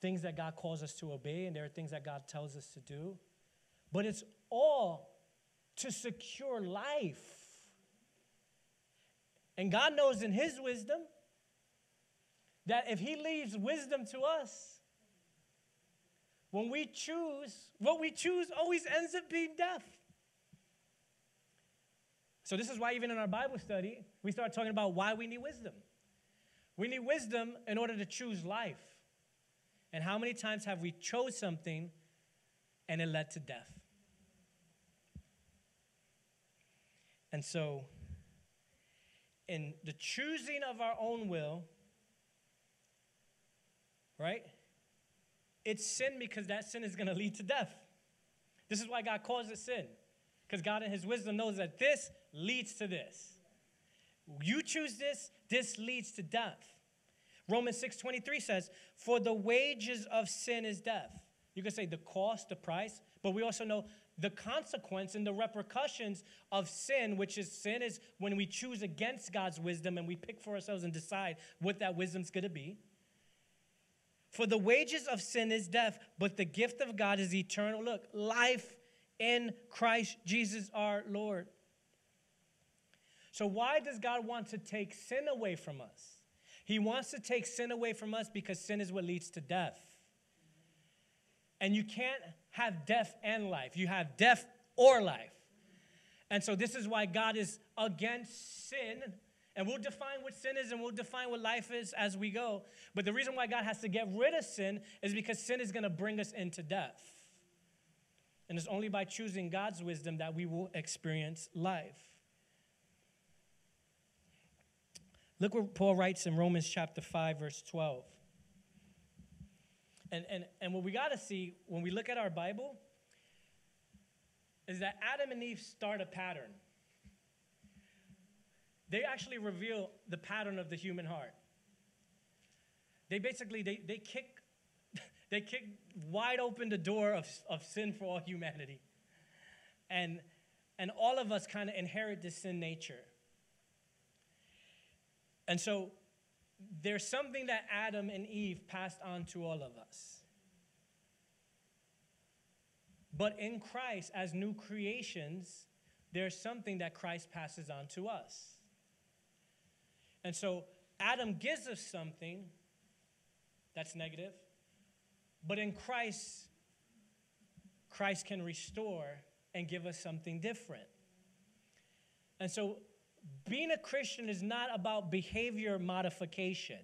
things that God calls us to obey, and there are things that God tells us to do. But it's all to secure life. And God knows in his wisdom that if he leaves wisdom to us, when we choose, what we choose always ends up being death. So this is why even in our Bible study, we start talking about why we need wisdom. We need wisdom in order to choose life. And how many times have we chose something and it led to death? And so, in the choosing of our own will, right? It's sin because that sin is going to lead to death. This is why God calls it sin. Because God in his wisdom knows that this leads to this. You choose this, this leads to death. Romans six twenty-three says, for the wages of sin is death. You could say the cost, the price, but we also know the consequence and the repercussions of sin, which is sin is when we choose against God's wisdom and we pick for ourselves and decide what that wisdom's going to be. For the wages of sin is death, but the gift of God is eternal. Look, life in Christ Jesus our Lord. So why does God want to take sin away from us? He wants to take sin away from us because sin is what leads to death. And you can't have death and life. You have death or life. And so this is why God is against sin. And we'll define what sin is and we'll define what life is as we go. But the reason why God has to get rid of sin is because sin is going to bring us into death. And it's only by choosing God's wisdom that we will experience life. Look what Paul writes in Romans chapter five, verse twelve. And, and, and what we got to see when we look at our Bible is that Adam and Eve start a pattern. They actually reveal the pattern of the human heart. They basically, they, they, kick, they kick wide open the door of, of sin for all humanity. And, and all of us kind of inherit this sin nature. And so there's something that Adam and Eve passed on to all of us. But in Christ, as new creations, there's something that Christ passes on to us. And so Adam gives us something that's negative, but in Christ, Christ can restore and give us something different. And so being a Christian is not about behavior modification.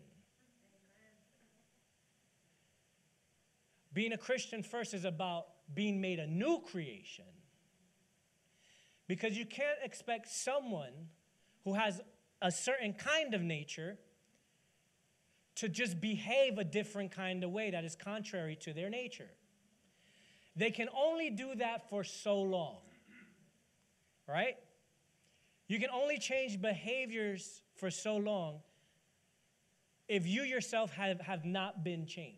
Being a Christian first is about being made a new creation. Because you can't expect someone who has a certain kind of nature to just behave a different kind of way that is contrary to their nature. They can only do that for so long, right? You can only change behaviors for so long if you yourself have, have not been changed.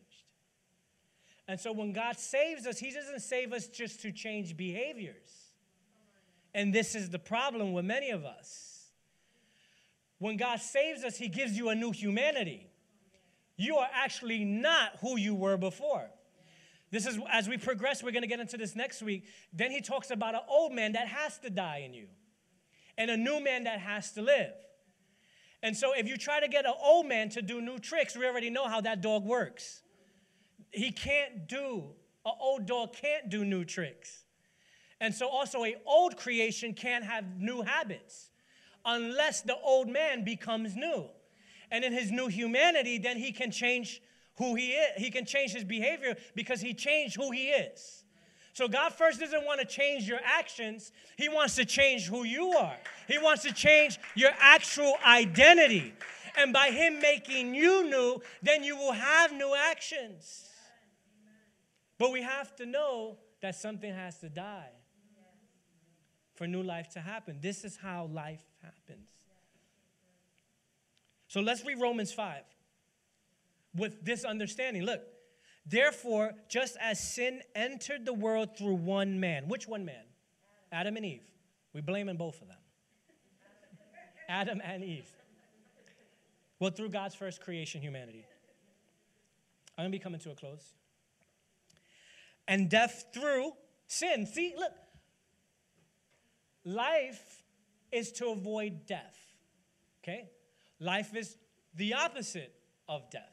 And so when God saves us, he doesn't save us just to change behaviors. And this is the problem with many of us. When God saves us, he gives you a new humanity. You are actually not who you were before. This is, as we progress, we're going to get into this next week. Then he talks about an old man that has to die in you and a new man that has to live. And so if you try to get an old man to do new tricks, we already know how that dog works. He can't do, an old dog can't do new tricks. And so also an old creation can't have new habits. Unless the old man becomes new. And in his new humanity, then he can change who he is. He can change his behavior because he changed who he is. So God first doesn't want to change your actions. He wants to change who you are. He wants to change your actual identity. And by him making you new, then you will have new actions. But we have to know that something has to die for new life to happen. This is how life happens. So let's read Romans five with this understanding. Look, therefore, just as sin entered the world through one man. Which one man? Adam and Eve. We're blaming both of them. Adam and Eve. Well, through God's first creation, humanity. I'm going to be coming to a close. And death through sin. See, look. Life is to avoid death, okay? Life is the opposite of death.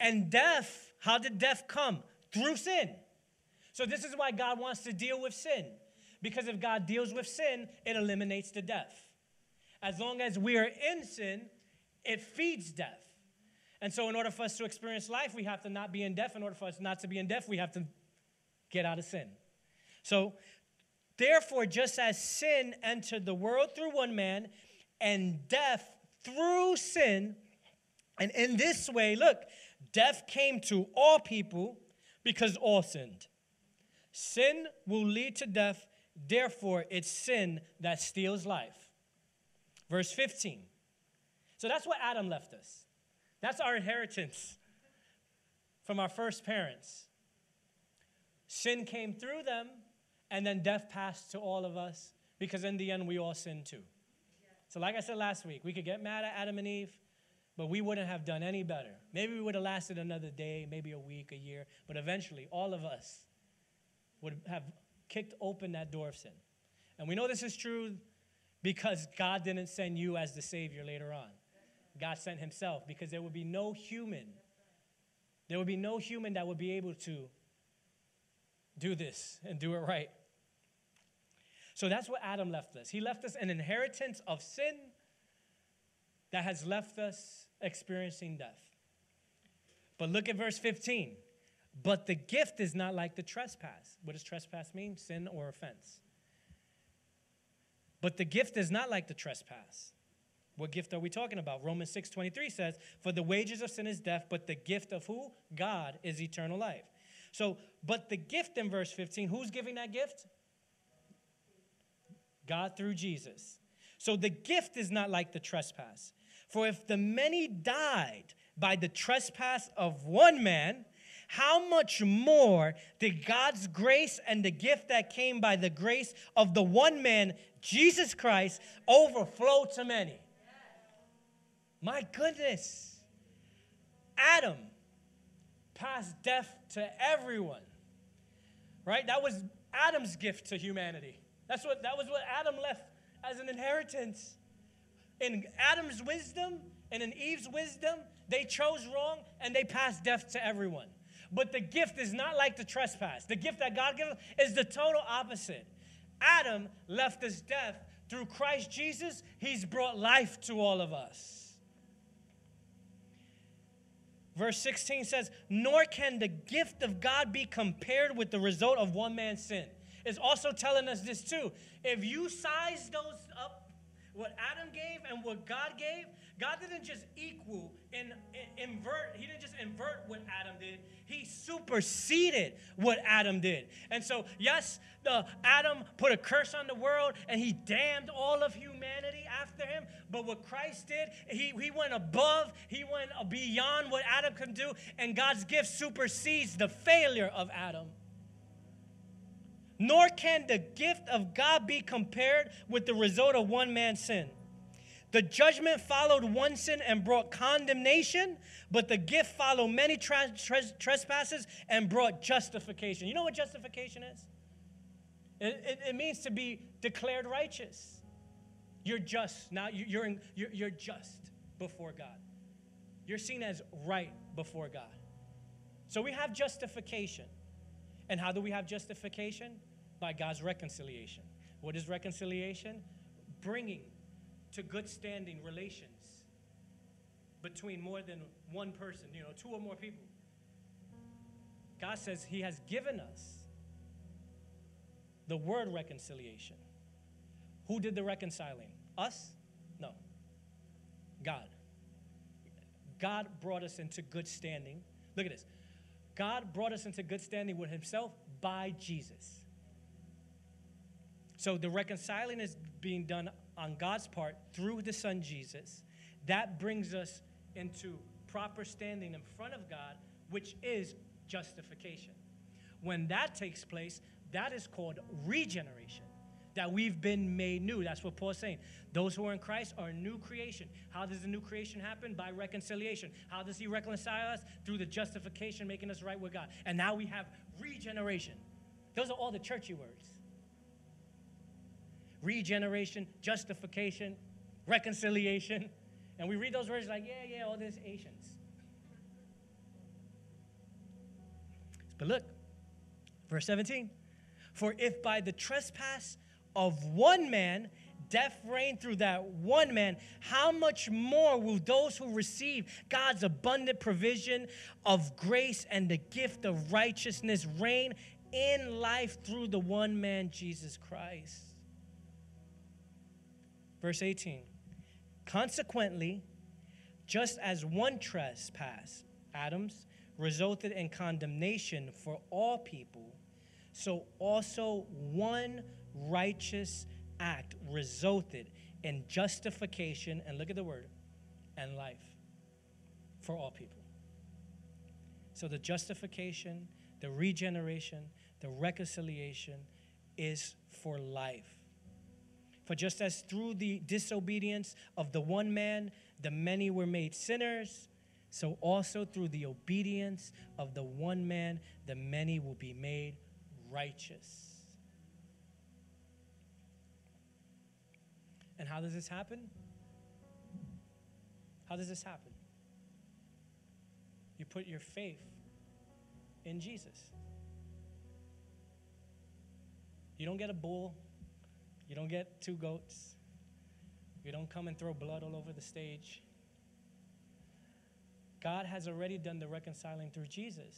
And death, how did death come? Through sin. So this is why God wants to deal with sin. Because if God deals with sin, it eliminates the death. As long as we are in sin, it feeds death. And so in order for us to experience life, we have to not be in death. In order for us not to be in death, we have to get out of sin. So therefore, just as sin entered the world through one man, and death through sin, and in this way, look, death came to all people because all sinned. Sin will lead to death, therefore it's sin that steals life. Verse fifteen. So that's what Adam left us. That's our inheritance from our first parents. Sin came through them, and then death passed to all of us, because in the end, we all sinned too. So like I said last week, we could get mad at Adam and Eve, but we wouldn't have done any better. Maybe we would have lasted another day, maybe a week, a year, but eventually all of us would have kicked open that door of sin. And we know this is true because God didn't send you as the Savior later on. God sent himself, because there would be no human, there would be no human that would be able to do this and do it right. So that's what Adam left us. He left us an inheritance of sin that has left us experiencing death. But look at verse fifteen. But the gift is not like the trespass. What does trespass mean? Sin or offense. But the gift is not like the trespass. What gift are we talking about? Romans six twenty-three says, for the wages of sin is death, but the gift of who? God is eternal life. So, but the gift in verse fifteen, who's giving that gift? God through Jesus. So the gift is not like the trespass. For if the many died by the trespass of one man, how much more did God's grace and the gift that came by the grace of the one man, Jesus Christ, overflow to many? My goodness. Adam passed death to everyone, right? That was Adam's gift to humanity. That's what, that was what Adam left as an inheritance. In Adam's wisdom and in Eve's wisdom, they chose wrong and they passed death to everyone. But the gift is not like the trespass. The gift that God gives us is the total opposite. Adam left us death. Through Christ Jesus, he's brought life to all of us. Verse sixteen says, nor can the gift of God be compared with the result of one man's sin. It's also telling us this too. If you size those up, what Adam gave and what God gave, God didn't just equal and invert. He didn't just invert what Adam did. He superseded what Adam did. And so, yes, the Adam put a curse on the world and he damned all of humanity after him. But what Christ did, he, he went above, he went beyond what Adam could do. And God's gift supersedes the failure of Adam. Nor can the gift of God be compared with the result of one man's sin. The judgment followed one sin and brought condemnation, but the gift followed many tra- tra- trespasses and brought justification. You know what justification is? It, it, it means to be declared righteous. You're just. Now you, you're, in, you're, you're just before God. You're seen as right before God. So we have justification. And how do we have justification? By God's reconciliation. What is reconciliation? Bringing to good standing relations between more than one person, you know, two or more people. God says he has given us the word reconciliation. Who did the reconciling? Us? No. God. God brought us into good standing. Look at this. God brought us into good standing with himself by Jesus. So the reconciling is being done on God's part through the Son Jesus. That brings us into proper standing in front of God, which is justification. When that takes place, that is called regeneration, that we've been made new. That's what Paul's saying. Those who are in Christ are a new creation. How does the new creation happen? By reconciliation. How does he reconcile us? Through the justification, making us right with God. And now we have regeneration. Those are all the churchy words. Regeneration, justification, reconciliation. And we read those words like, yeah, yeah, all this Asians. But look, verse seventeen. For if by the trespass of one man death reigned through that one man, how much more will those who receive God's abundant provision of grace and the gift of righteousness reign in life through the one man, Jesus Christ? Verse eighteen, consequently, just as one trespass, Adam's, resulted in condemnation for all people, so also one righteous act resulted in justification, and look at the word, and life for all people. So the justification, the regeneration, the reconciliation, is for life. For just as through the disobedience of the one man, the many were made sinners, so also through the obedience of the one man, the many will be made righteous. And how does this happen? How does this happen? You put your faith in Jesus. You don't get a bull. You don't get two goats. You don't come and throw blood all over the stage. God has already done the reconciling through Jesus.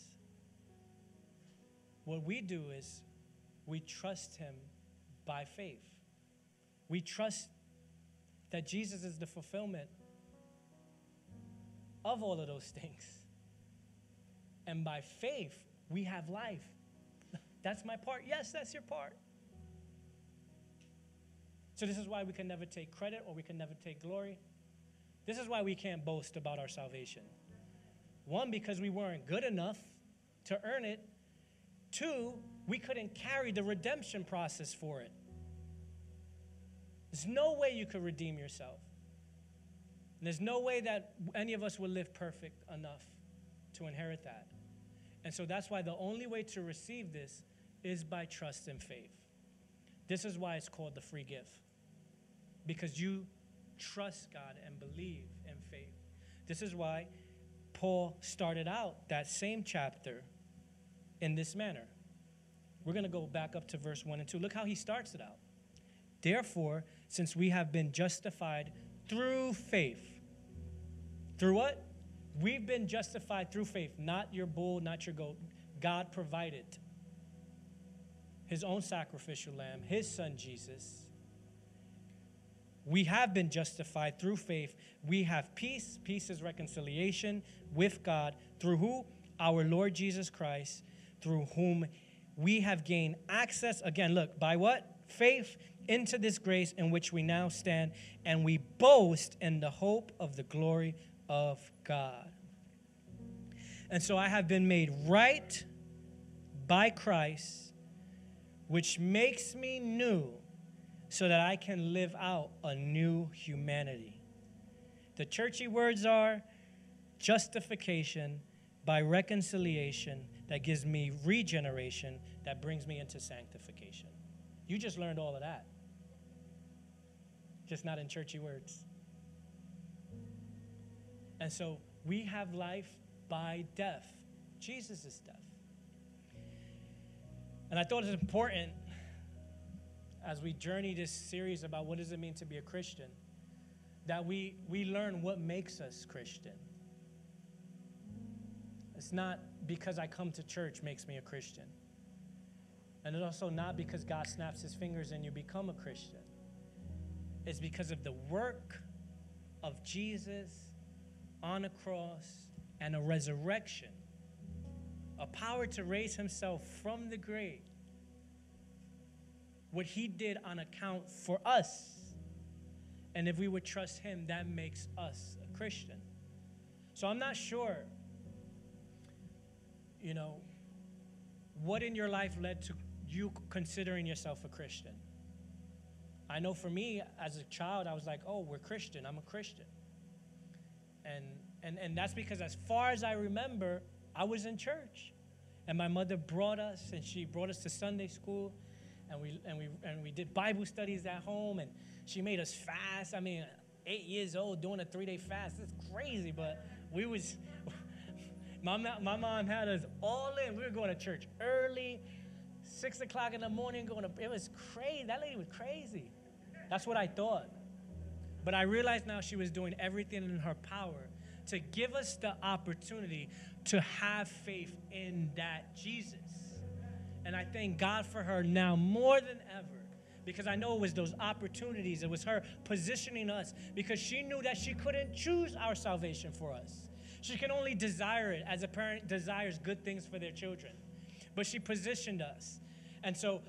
What we do is we trust him by faith. We trust that Jesus is the fulfillment of all of those things. And by faith, we have life. That's my part. Yes, that's your part. So this is why we can never take credit or we can never take glory. This is why we can't boast about our salvation. One, because we weren't good enough to earn it. Two, we couldn't carry the redemption process for it. There's no way you could redeem yourself. And there's no way that any of us will live perfect enough to inherit that. And so that's why the only way to receive this is by trust and faith. This is why it's called the free gift, because you trust God and believe in faith. This is why Paul started out that same chapter in this manner. We're going to go back up to verse one and two. Look how he starts it out. Therefore, since we have been justified through faith. Through what? We've been justified through faith. Not your bull, not your goat. God provided his own sacrificial lamb, his son Jesus. We have been justified through faith. We have peace. Peace is reconciliation with God. Through who? Our Lord Jesus Christ, through whom we have gained access. Again, look, by what? Faith into this grace in which we now stand, and we boast in the hope of the glory of God. And so I have been made right by Christ, which makes me new so that I can live out a new humanity. The churchy words are justification by reconciliation that gives me regeneration that brings me into sanctification. You just learned all of that. Just not in churchy words. And so we have life by death. Jesus' death. And I thought it was important as we journey this series about what does it mean to be a Christian, that we, we learn what makes us Christian. It's not because I come to church makes me a Christian. And it's also not because God snaps his fingers and you become a Christian. It's because of the work of Jesus on a cross and a resurrection, a power to raise himself from the grave, what he did on account for us. And if we would trust him, that makes us a Christian. So I'm not sure, you know, what in your life led to you considering yourself a Christian. I know for me, as a child, I was like, oh, we're Christian. I'm a Christian. And, and, and that's because as far as I remember, I was in church. And my mother brought us, and she brought us to Sunday school. And we, and we, and we did Bible studies at home. And she made us fast. I mean, eight years old doing a three-day fast. It's crazy, but we was... My, my mom had us all in. We were going to church early. Six o'clock in the morning, going to, it was crazy. That lady was crazy. That's what I thought. But I realized now she was doing everything in her power to give us the opportunity to have faith in that Jesus. And I thank God for her now more than ever, because I know it was those opportunities. It was her positioning us, because she knew that she couldn't choose our salvation for us. She can only desire it as a parent desires good things for their children. But she positioned us. And so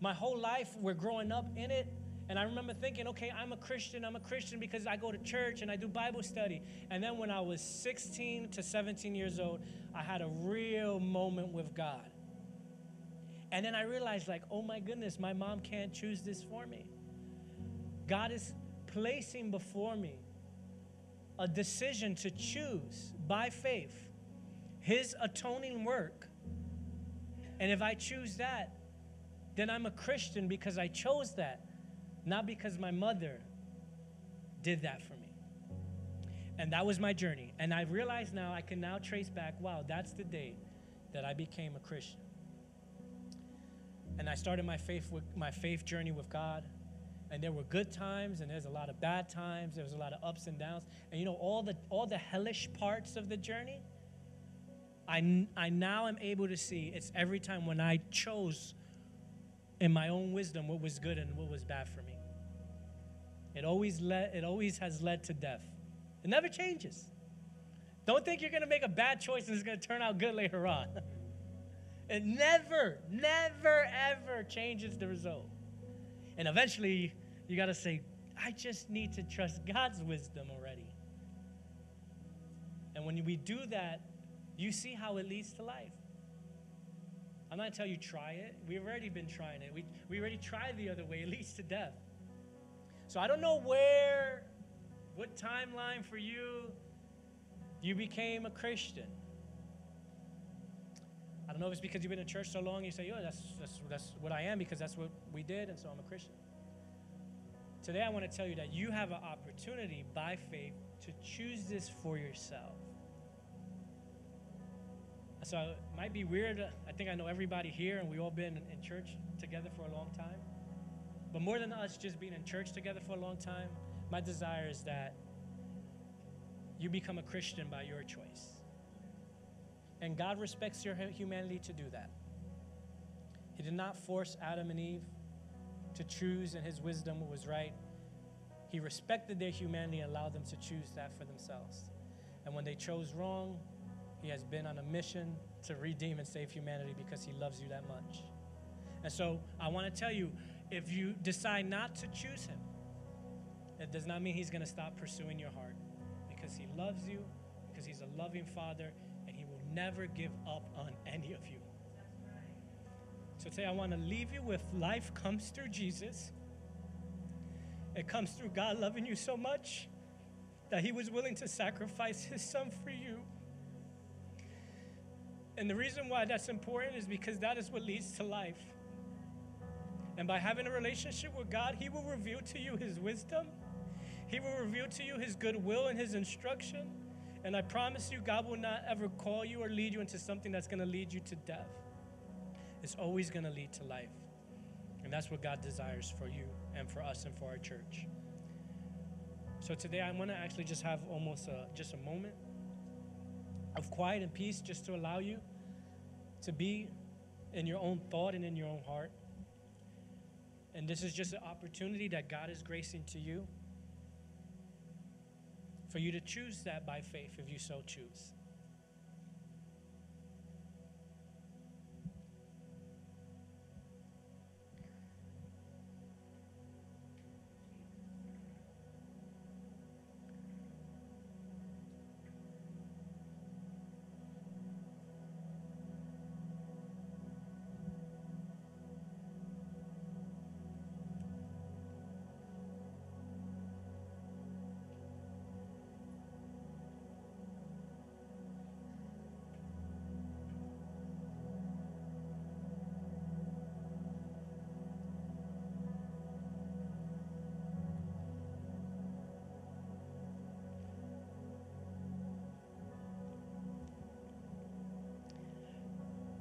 my whole life, we're growing up in it. And I remember thinking, okay, I'm a Christian. I'm a Christian because I go to church and I do Bible study. And then when I was sixteen to seventeen years old, I had a real moment with God. And then I realized, like, oh my goodness, my mom can't choose this for me. God is placing before me a decision to choose by faith His atoning work. And if I choose that, then I'm a Christian because I chose that, not because my mother did that for me. And that was my journey. And I realize now, I can now trace back, wow, that's the day that I became a Christian. And I started my faith, with, my faith journey with God. And there were good times, and there's a lot of bad times. There was a lot of ups and downs. And you know, all the, all the hellish parts of the journey, I, I now am able to see it's every time when I chose in my own wisdom what was good and what was bad for me. It always, led, it always has led to death. It never changes. Don't think you're going to make a bad choice and it's going to turn out good later on. It never, never, ever changes the result. And eventually, you got to say, I just need to trust God's wisdom already. And when we do that, you see how it leads to life. I'm not going to tell you try it. We've already been trying it. We, we already tried the other way. It leads to death. So I don't know where, what timeline for you, you became a Christian. I don't know if it's because you've been in church so long, you say, oh, that's, that's, that's what I am because that's what we did, and so I'm a Christian. Today I want to tell you that you have an opportunity by faith to choose this for yourself. So it might be weird. I think I know everybody here, and we've all been in church together for a long time. But more than us just being in church together for a long time, my desire is that you become a Christian by your choice. And God respects your humanity to do that. He did not force Adam and Eve to choose in His wisdom what was right. He respected their humanity and allowed them to choose that for themselves. And when they chose wrong, He has been on a mission to redeem and save humanity because He loves you that much. And so I want to tell you, if you decide not to choose Him, it does not mean He's going to stop pursuing your heart, because He loves you, because He's a loving Father, and He will never give up on any of you. So today I want to leave you with, life comes through Jesus. It comes through God loving you so much that He was willing to sacrifice His Son for you. And the reason why that's important is because that is what leads to life. And by having a relationship with God, He will reveal to you His wisdom. He will reveal to you His goodwill and His instruction. And I promise you, God will not ever call you or lead you into something that's going to lead you to death. It's always going to lead to life. And that's what God desires for you and for us and for our church. So today I want to actually just have almost a, just a moment of quiet and peace, just to allow you to be in your own thought and in your own heart. And this is just an opportunity that God is gracing to you for you to choose that by faith if you so choose.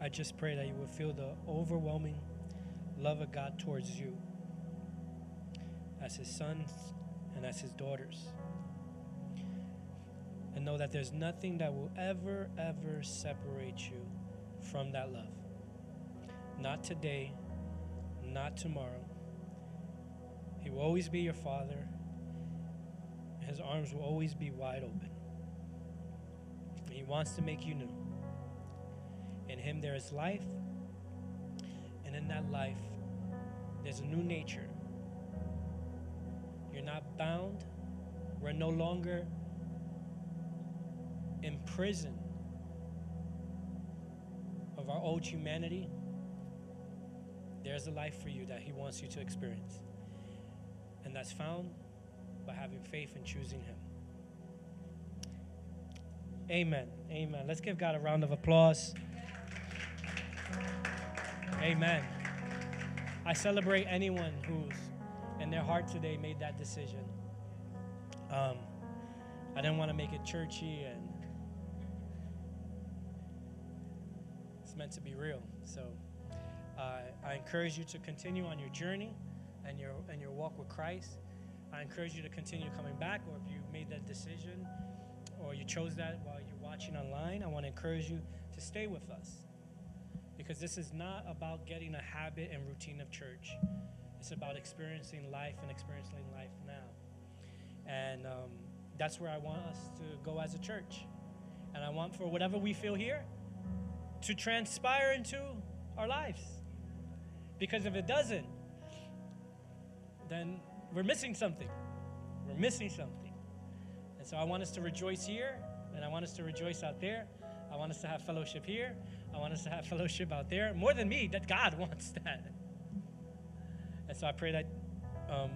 I just pray that you will feel the overwhelming love of God towards you as His sons and as His daughters. And know that there's nothing that will ever, ever separate you from that love. Not today, not tomorrow. He will always be your Father. His arms will always be wide open. And He wants to make you new. In Him there is life, and in that life there's a new nature. You're not bound. We're no longer in prison of our old humanity. There's a life for you that He wants you to experience. And that's found by having faith and choosing Him. Amen. Amen. Let's give God a round of applause. Amen. I celebrate anyone who's in their heart today made that decision. Um, I didn't want to make it churchy, and it's meant to be real. So uh, I encourage you to continue on your journey and your and your walk with Christ. I encourage you to continue coming back, or if you made that decision or you chose that while you're watching online, I want to encourage you to stay with us, because this is not about getting a habit and routine of church. It's about experiencing life and experiencing life now. And um, that's where I want us to go as a church. And I want for whatever we feel here to transpire into our lives. Because if it doesn't, then we're missing something. We're missing something. And so I want us to rejoice here, and I want us to rejoice out there. I want us to have fellowship here. I want us to have fellowship out there. More than me, that God wants that. And so I pray that um,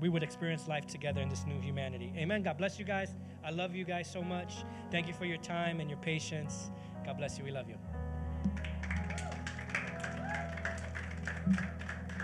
we would experience life together in this new humanity. Amen. God bless you guys. I love you guys so much. Thank you for your time and your patience. God bless you. We love you.